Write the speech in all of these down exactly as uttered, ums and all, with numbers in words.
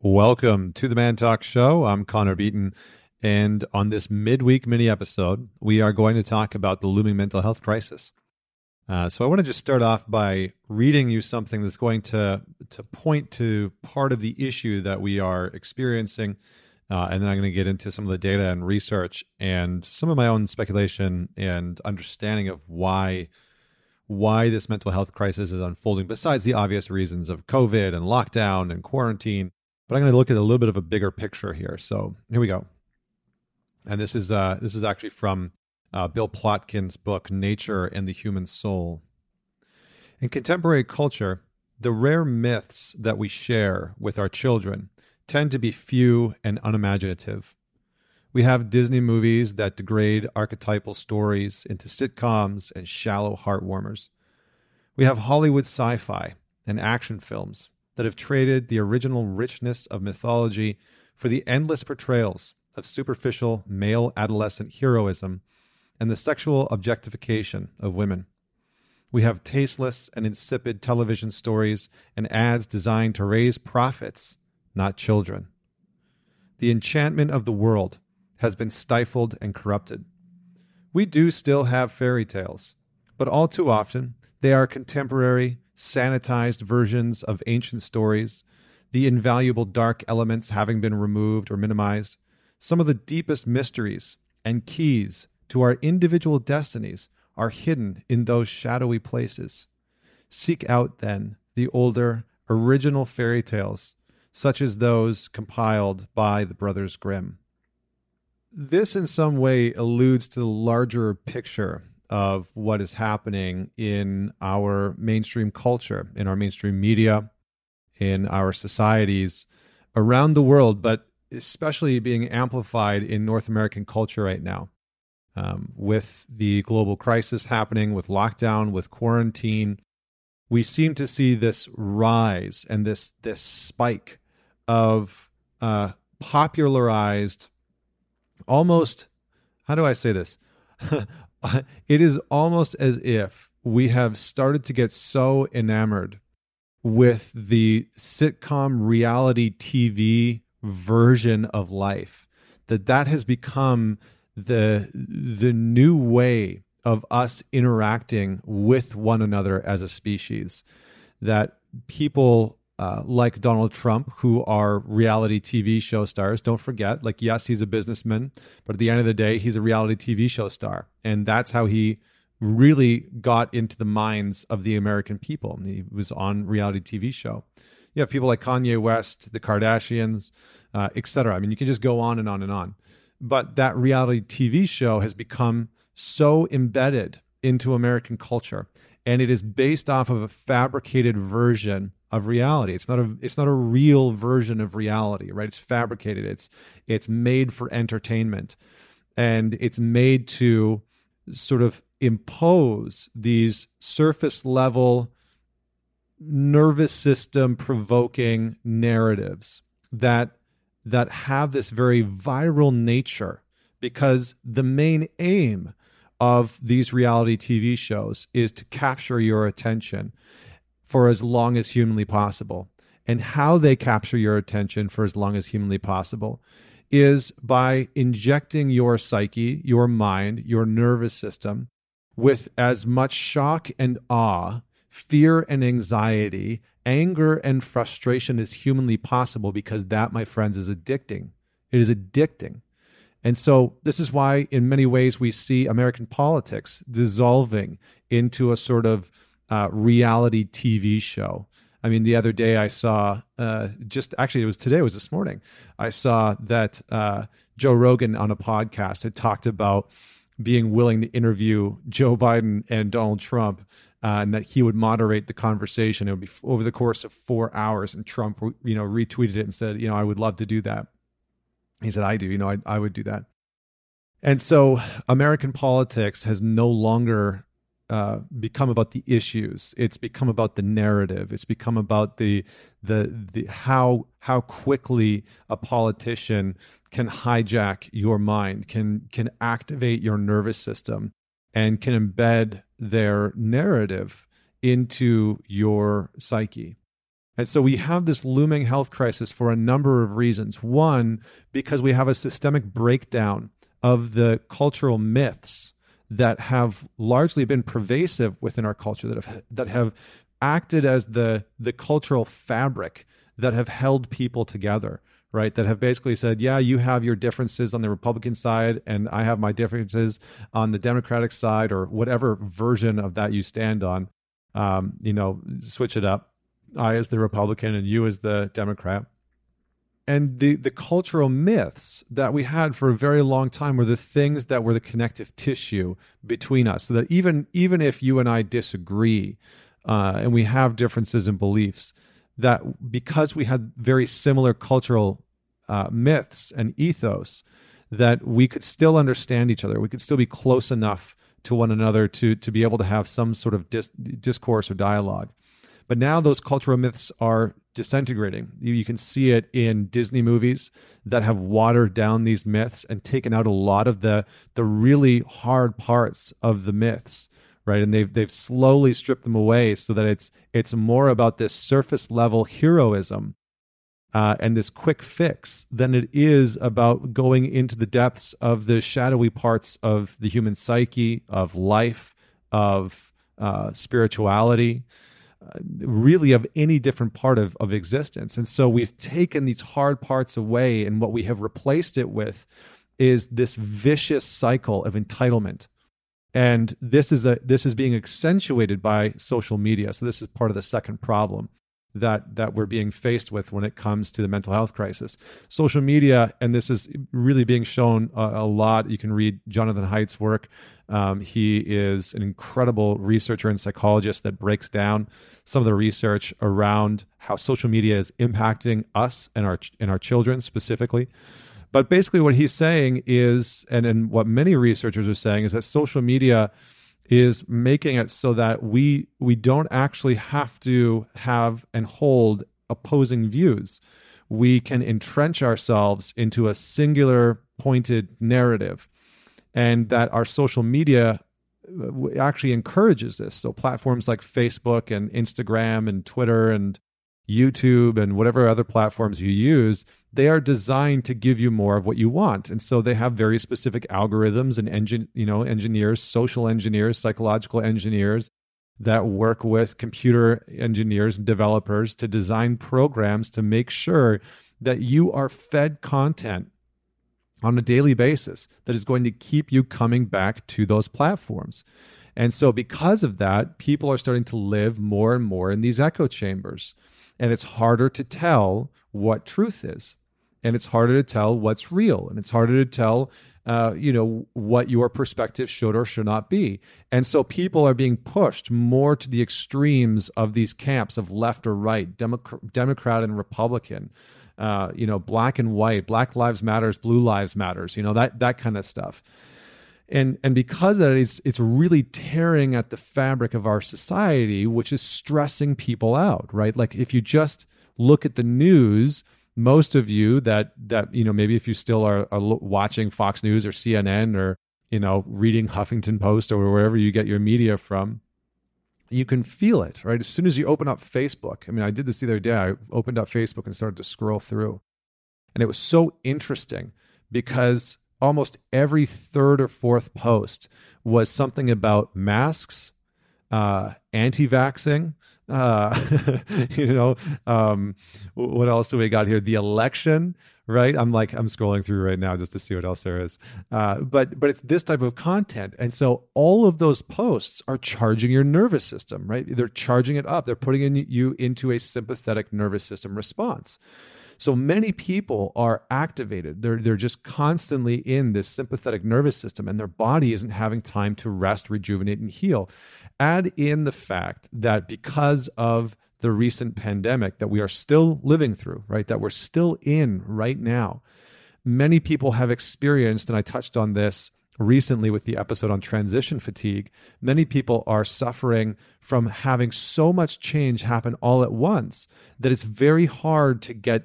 Welcome to the Man Talk Show. I'm Connor Beaton, and on this midweek mini episode, we are going to talk about the looming mental health crisis. Uh, so I want to just start off by reading you something that's going to to point to part of the issue that we are experiencing, uh, and then I'm going to get into some of the data and research and some of my own speculation and understanding of why why this mental health crisis is unfolding, besides the obvious reasons of COVID and lockdown and quarantine. But I'm going to look at a little bit of a bigger picture here. So here we go. And this is uh, this is actually from uh, Bill Plotkin's book, Nature and the Human Soul. In contemporary culture, the rare myths that we share with our children tend to be few and unimaginative. We have Disney movies that degrade archetypal stories into sitcoms and shallow heartwarmers. We have Hollywood sci-fi and action films that have traded the original richness of mythology for the endless portrayals of superficial male adolescent heroism and the sexual objectification of women. We have tasteless and insipid television stories and ads designed to raise profits, not children. The enchantment of the world has been stifled and corrupted. We do still have fairy tales, but all too often they are contemporary, sanitized versions of ancient stories, the invaluable dark elements having been removed or minimized, some of the deepest mysteries and keys to our individual destinies are hidden in those shadowy places. Seek out, then, the older, original fairy tales, such as those compiled by the Brothers Grimm. This in some way alludes to the larger picture of what is happening in our mainstream culture, in our mainstream media, in our societies around the world, but especially being amplified in North American culture right now. Um, with the global crisis happening, with lockdown, with quarantine, we seem to see this rise and this this spike of uh, popularized, almost, how do I say this? It is almost as if we have started to get so enamored with the sitcom reality T V version of life that that has become the the new way of us interacting with one another as a species. That people uh, like Donald Trump, who are reality T V show stars, don't forget, like, yes, he's a businessman, but at the end of the day, he's a reality T V show star. And that's how he really got into the minds of the American people. He was on reality T V show. You have people like Kanye West, the Kardashians, uh, et cetera. I mean, you can just go on and on and on. But that reality T V show has become so embedded into American culture, and it is based off of a fabricated version of reality. It's not a it's not a real version of reality, right? It's fabricated. It's it's made for entertainment, and it's made to sort of impose these surface level, nervous system provoking narratives that. that have this very viral nature, because the main aim of these reality T V shows is to capture your attention for as long as humanly possible. And how they capture your attention for as long as humanly possible is by injecting your psyche, your mind, your nervous system with as much shock and awe, fear and anxiety, anger and frustration as humanly possible, because that, my friends, is addicting. It is addicting. And so this is why in many ways we see American politics dissolving into a sort of uh, reality T V show. I mean, the other day I saw uh, just actually it was today, it was this morning. I saw that uh, Joe Rogan on a podcast had talked about being willing to interview Joe Biden and Donald Trump, Uh, and that he would moderate the conversation. It would be over the course of four hours. And Trump, you know, retweeted it and said, you know, I would love to do that. He said, I do, you know, I, I would do that. And so American politics has no longer uh, become about the issues. It's become about the narrative. It's become about the the the how how quickly a politician can hijack your mind, can can activate your nervous system, and can embed their narrative into your psyche. And so we have this looming health crisis for a number of reasons. One, because we have a systemic breakdown of the cultural myths that have largely been pervasive within our culture, that have that have acted as the the cultural fabric that have held people together, right? That have basically said, yeah, you have your differences on the Republican side, and I have my differences on the Democratic side, or whatever version of that you stand on. Um, you know, switch it up. I as the Republican and you as the Democrat. And the the cultural myths that we had for a very long time were the things that were the connective tissue between us. So that even even if you and I disagree uh, and we have differences in beliefs, that because we had very similar cultural uh, myths and ethos, that we could still understand each other. We could still be close enough to one another to, to be able to have some sort of dis- discourse or dialogue. But now those cultural myths are disintegrating. You, you can see it in Disney movies that have watered down these myths and taken out a lot of the the really hard parts of the myths, right? And they've they've slowly stripped them away so that it's it's more about this surface level heroism uh, and this quick fix than it is about going into the depths of the shadowy parts of the human psyche, of life, of uh, spirituality. Really of any different part of, of existence. And so we've taken these hard parts away, and what we have replaced it with is this vicious cycle of entitlement. And this is a this is being accentuated by social media. So this is part of the second problem that that we're being faced with when it comes to the mental health crisis. Social media, and this is really being shown a, a lot. You can read Jonathan Haidt's work. Um, he is an incredible researcher and psychologist that breaks down some of the research around how social media is impacting us and our and our children specifically. But basically what he's saying is, and, and what many researchers are saying, is that social media is making it so that we we don't actually have to have and hold opposing views. We can entrench ourselves into a singular pointed narrative, and that our social media actually encourages this. So platforms like Facebook and Instagram and Twitter and YouTube and whatever other platforms you use, they are designed to give you more of what you want. And so they have very specific algorithms and engine, you know, engineers, social engineers, psychological engineers that work with computer engineers and developers to design programs to make sure that you are fed content on a daily basis that is going to keep you coming back to those platforms. And so because of that, people are starting to live more and more in these echo chambers. And it's harder to tell what truth is, and it's harder to tell what's real, and it's harder to tell, uh, you know, what your perspective should or should not be. And so people are being pushed more to the extremes of these camps of left or right, Democ- Democrat and Republican, uh, you know, black and white, Black Lives Matters, Blue Lives Matters, you know, that that kind of stuff. And and because of that, it's, it's really tearing at the fabric of our society, which is stressing people out, right? Like if you just look at the news, most of you that, that you know, maybe if you still are, are watching Fox News or C N N or, you know, reading Huffington Post or wherever you get your media from, you can feel it, right? As soon as you open up Facebook, I mean, I did this the other day. I opened up Facebook and started to scroll through. And it was so interesting because almost every third or fourth post was something about masks, uh, anti-vaxxing, uh, you know, um, what else do we got here? The election, right? I'm like, I'm scrolling through right now just to see what else there is. Uh, but, but it's this type of content. And so all of those posts are charging your nervous system, right? They're charging it up. They're putting in you into a sympathetic nervous system response. So many people are activated. They're they're just constantly in this sympathetic nervous system, and their body isn't having time to rest, rejuvenate, and heal. Add in the fact that because of the recent pandemic that we are still living through, right, that we're still in right now, many people have experienced, and I touched on this recently with the episode on transition fatigue, many people are suffering from having so much change happen all at once that it's very hard to get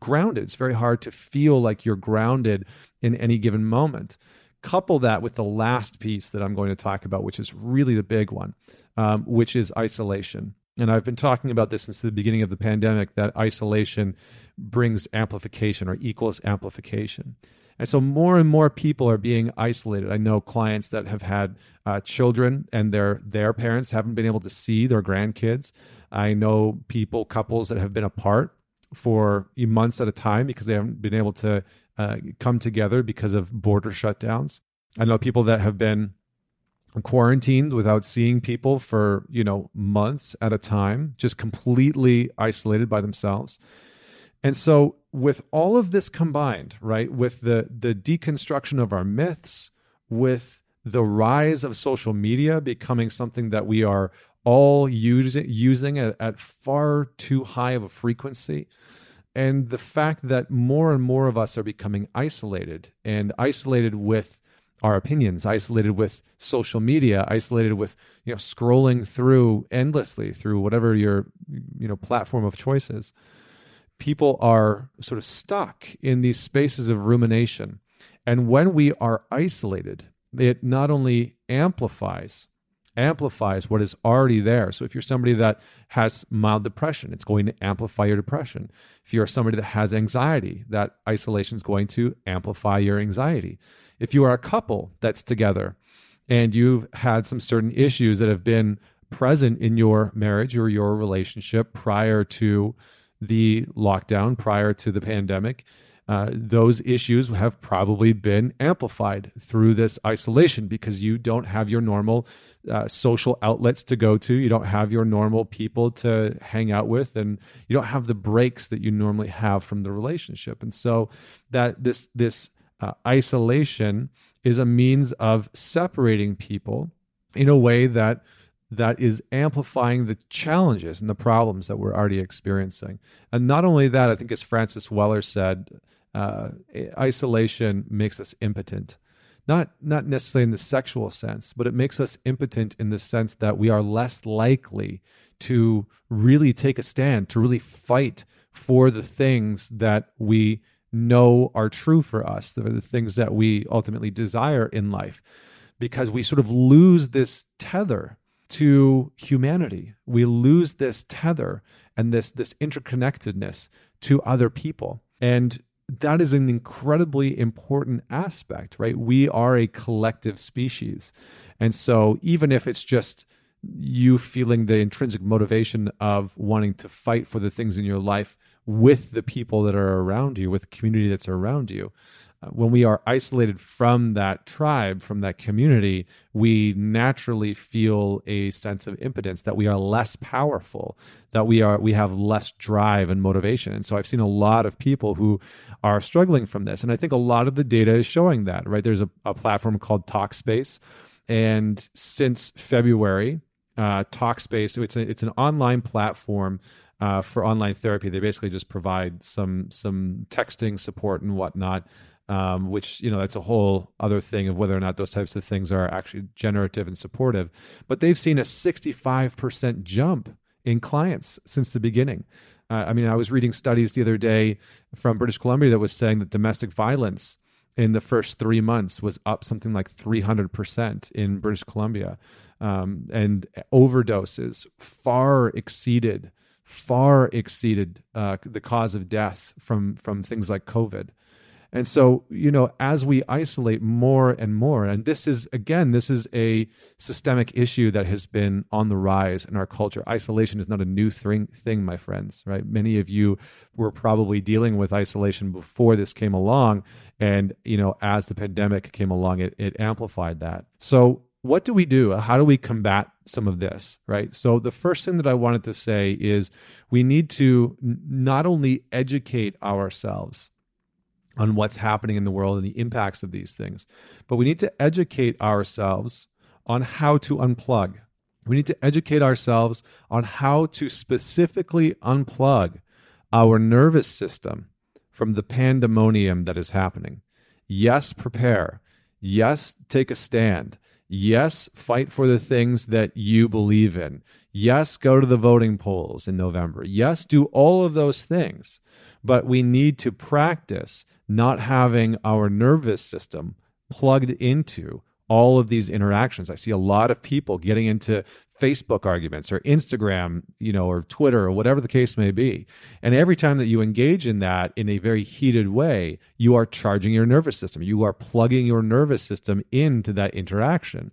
grounded. It's very hard to feel like you're grounded in any given moment. Couple that with the last piece that I'm going to talk about, which is really the big one, um, which is isolation. And I've been talking about this since the beginning of the pandemic, that isolation brings amplification or equals amplification. And so more and more people are being isolated. I know clients that have had uh, children and their their parents haven't been able to see their grandkids. I know people, couples that have been apart for months at a time because they haven't been able to uh, come together because of border shutdowns. I know people that have been quarantined without seeing people for, you know, months at a time, just completely isolated by themselves. And so with all of this combined, right, with the the deconstruction of our myths, with the rise of social media becoming something that we are all using using at, at far too high of a frequency, and the fact that more and more of us are becoming isolated and isolated with our opinions, isolated with social media, isolated with, you know, scrolling through endlessly through whatever your, you know, platform of choice is. People are sort of stuck in these spaces of rumination. And when we are isolated, it not only amplifies, amplifies what is already there. So if you're somebody that has mild depression, it's going to amplify your depression. If you're somebody that has anxiety, that isolation is going to amplify your anxiety. If you are a couple that's together and you've had some certain issues that have been present in your marriage or your relationship prior to the lockdown, prior to the pandemic, uh, those issues have probably been amplified through this isolation because you don't have your normal uh, social outlets to go to. You don't have your normal people to hang out with, and you don't have the breaks that you normally have from the relationship. And so that this this uh, isolation is a means of separating people in a way that that is amplifying the challenges and the problems that we're already experiencing. And not only that, I think as Francis Weller said, uh, isolation makes us impotent. Not not necessarily in the sexual sense, but it makes us impotent in the sense that we are less likely to really take a stand, to really fight for the things that we know are true for us, the, the things that we ultimately desire in life, because we sort of lose this tether to humanity. We lose this tether and this, this interconnectedness to other people. And that is an incredibly important aspect, right? We are a collective species. And so even if it's just you feeling the intrinsic motivation of wanting to fight for the things in your life with the people that are around you, with the community that's around you, when we are isolated from that tribe, from that community, we naturally feel a sense of impotence, that we are less powerful, that we are we have less drive and motivation. And so I've seen a lot of people who are struggling from this. And I think a lot of the data is showing that, right? There's a, a platform called Talkspace. And since February, uh, Talkspace, it's, a, it's an online platform uh, for online therapy. They basically just provide some some texting support and whatnot. Um, which, you know, that's a whole other thing of whether or not those types of things are actually generative and supportive. But they've seen a sixty-five percent jump in clients since the beginning. Uh, I mean, I was reading studies the other day from British Columbia that was saying that domestic violence in the first three months was up something like three hundred percent in British Columbia. Um, and overdoses far exceeded, far exceeded uh, the cause of death from, from things like COVID. And so, you know, as we isolate more and more, and this is, again, this is a systemic issue that has been on the rise in our culture. Isolation is not a new thing, thing, my friends, right? Many of you were probably dealing with isolation before this came along. And, you know, as the pandemic came along, it, it amplified that. So what do we do? How do we combat some of this, right? So the first thing that I wanted to say is we need to not only educate ourselves on what's happening in the world and the impacts of these things, but we need to educate ourselves on how to unplug. We need to educate ourselves on how to specifically unplug our nervous system from the pandemonium that is happening. Yes, prepare. Yes, take a stand. Yes, fight for the things that you believe in. Yes, go to the voting polls in November. Yes, do all of those things. But we need to practice not having our nervous system plugged into all of these interactions. I see a lot of people getting into Facebook arguments or Instagram, you know, or Twitter or whatever the case may be. And every time that you engage in that in a very heated way, you are charging your nervous system. You are plugging your nervous system into that interaction.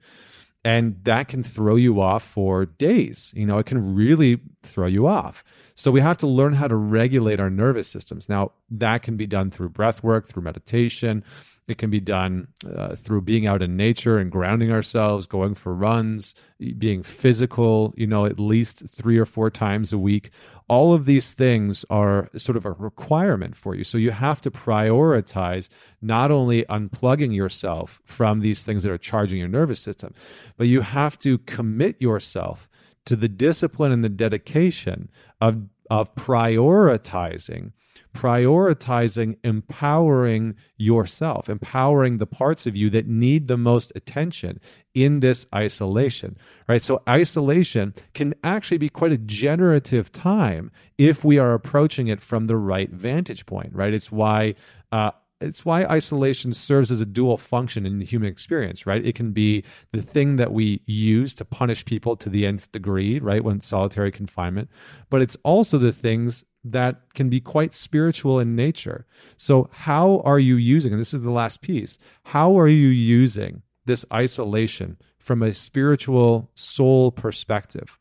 And that can throw you off for days. You know, it can really throw you off. So we have to learn how to regulate our nervous systems. Now, that can be done through breath work, through meditation. It can be done uh, through being out in nature and grounding ourselves, going for runs, being physical, you know, at least three or four times a week. All of these things are sort of a requirement for you. So you have to prioritize not only unplugging yourself from these things that are charging your nervous system, but you have to commit yourself to the discipline and the dedication of, of prioritizing, prioritizing, empowering yourself, empowering the parts of you that need the most attention in this isolation, right? So isolation can actually be quite a generative time if we are approaching it from the right vantage point, right? It's why uh, it's why isolation serves as a dual function in the human experience, right? It can be the thing that we use to punish people to the nth degree, right? When solitary confinement, but it's also the things that can be quite spiritual in nature. So how are you using, and this is the last piece, how are you using this isolation from a spiritual soul perspective?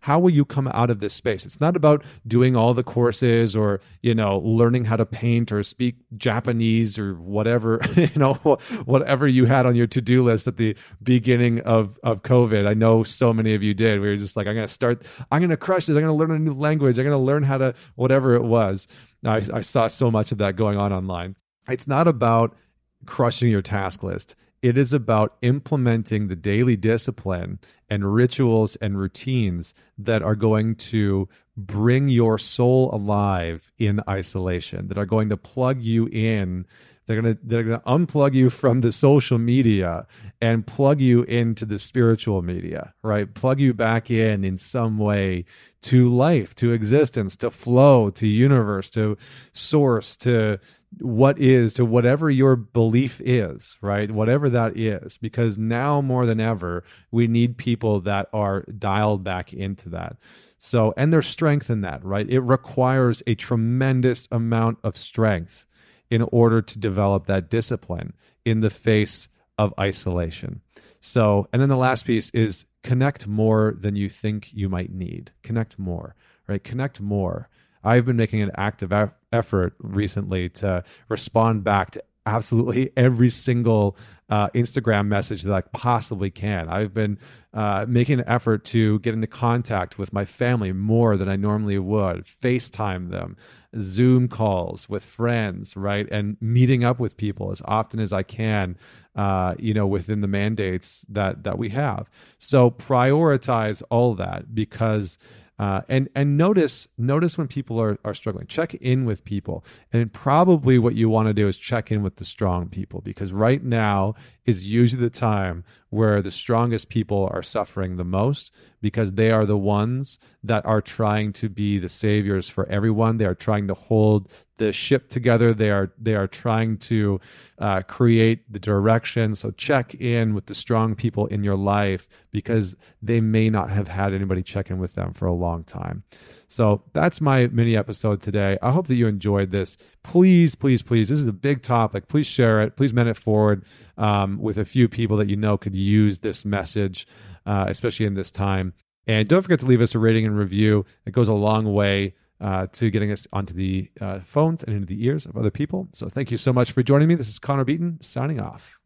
How will you come out of this space? It's not about doing all the courses or, you know, learning how to paint or speak Japanese or whatever, you know, whatever you had on your to-do list at the beginning of, of COVID. I know so many of you did. We were just like, I'm going to start, I'm going to crush this. I'm going to learn a new language. I'm going to learn how to, whatever it was. I, I saw so much of that going on online. It's not about crushing your task list. It is about implementing the daily discipline and rituals and routines that are going to bring your soul alive in isolation, that are going to plug you in. They're going to they're going to unplug you from the social media and plug you into the spiritual media, right? Plug you back in in some way to life, to existence, to flow, to universe, to source, to what is, to whatever your belief is, right? Whatever that is, because now more than ever, we need people that are dialed back into that. So, and there's strength in that, right? It requires a tremendous amount of strength in order to develop that discipline in the face of isolation. So, and then the last piece is connect more than you think you might need. Connect more, right? Connect more. I've been making an active effort recently to respond back to absolutely every single uh, Instagram message that I possibly can. I've been uh, making an effort to get into contact with my family more than I normally would, FaceTime them, Zoom calls with friends, right? And meeting up with people as often as I can, uh, you know, within the mandates that that we have. So prioritize all that, because Uh, and and notice notice when people are, are struggling. Check in with people. And probably what you want to do is check in with the strong people, because right now is usually the time where the strongest people are suffering the most, because they are the ones that are trying to be the saviors for everyone. They are trying to hold the ship together. They are they are trying to uh, create the direction. So check in with the strong people in your life, because they may not have had anybody check in with them for a long time. So that's my mini episode today. I hope that you enjoyed this. Please, please, please. This is a big topic. Please share it. Please mend it forward um, with a few people that you know could use this message, uh, especially in this time. And don't forget to leave us a rating and review. It goes a long way Uh, to getting us onto the uh, phones and into the ears of other people. So thank you so much for joining me. This is Connor Beaton signing off.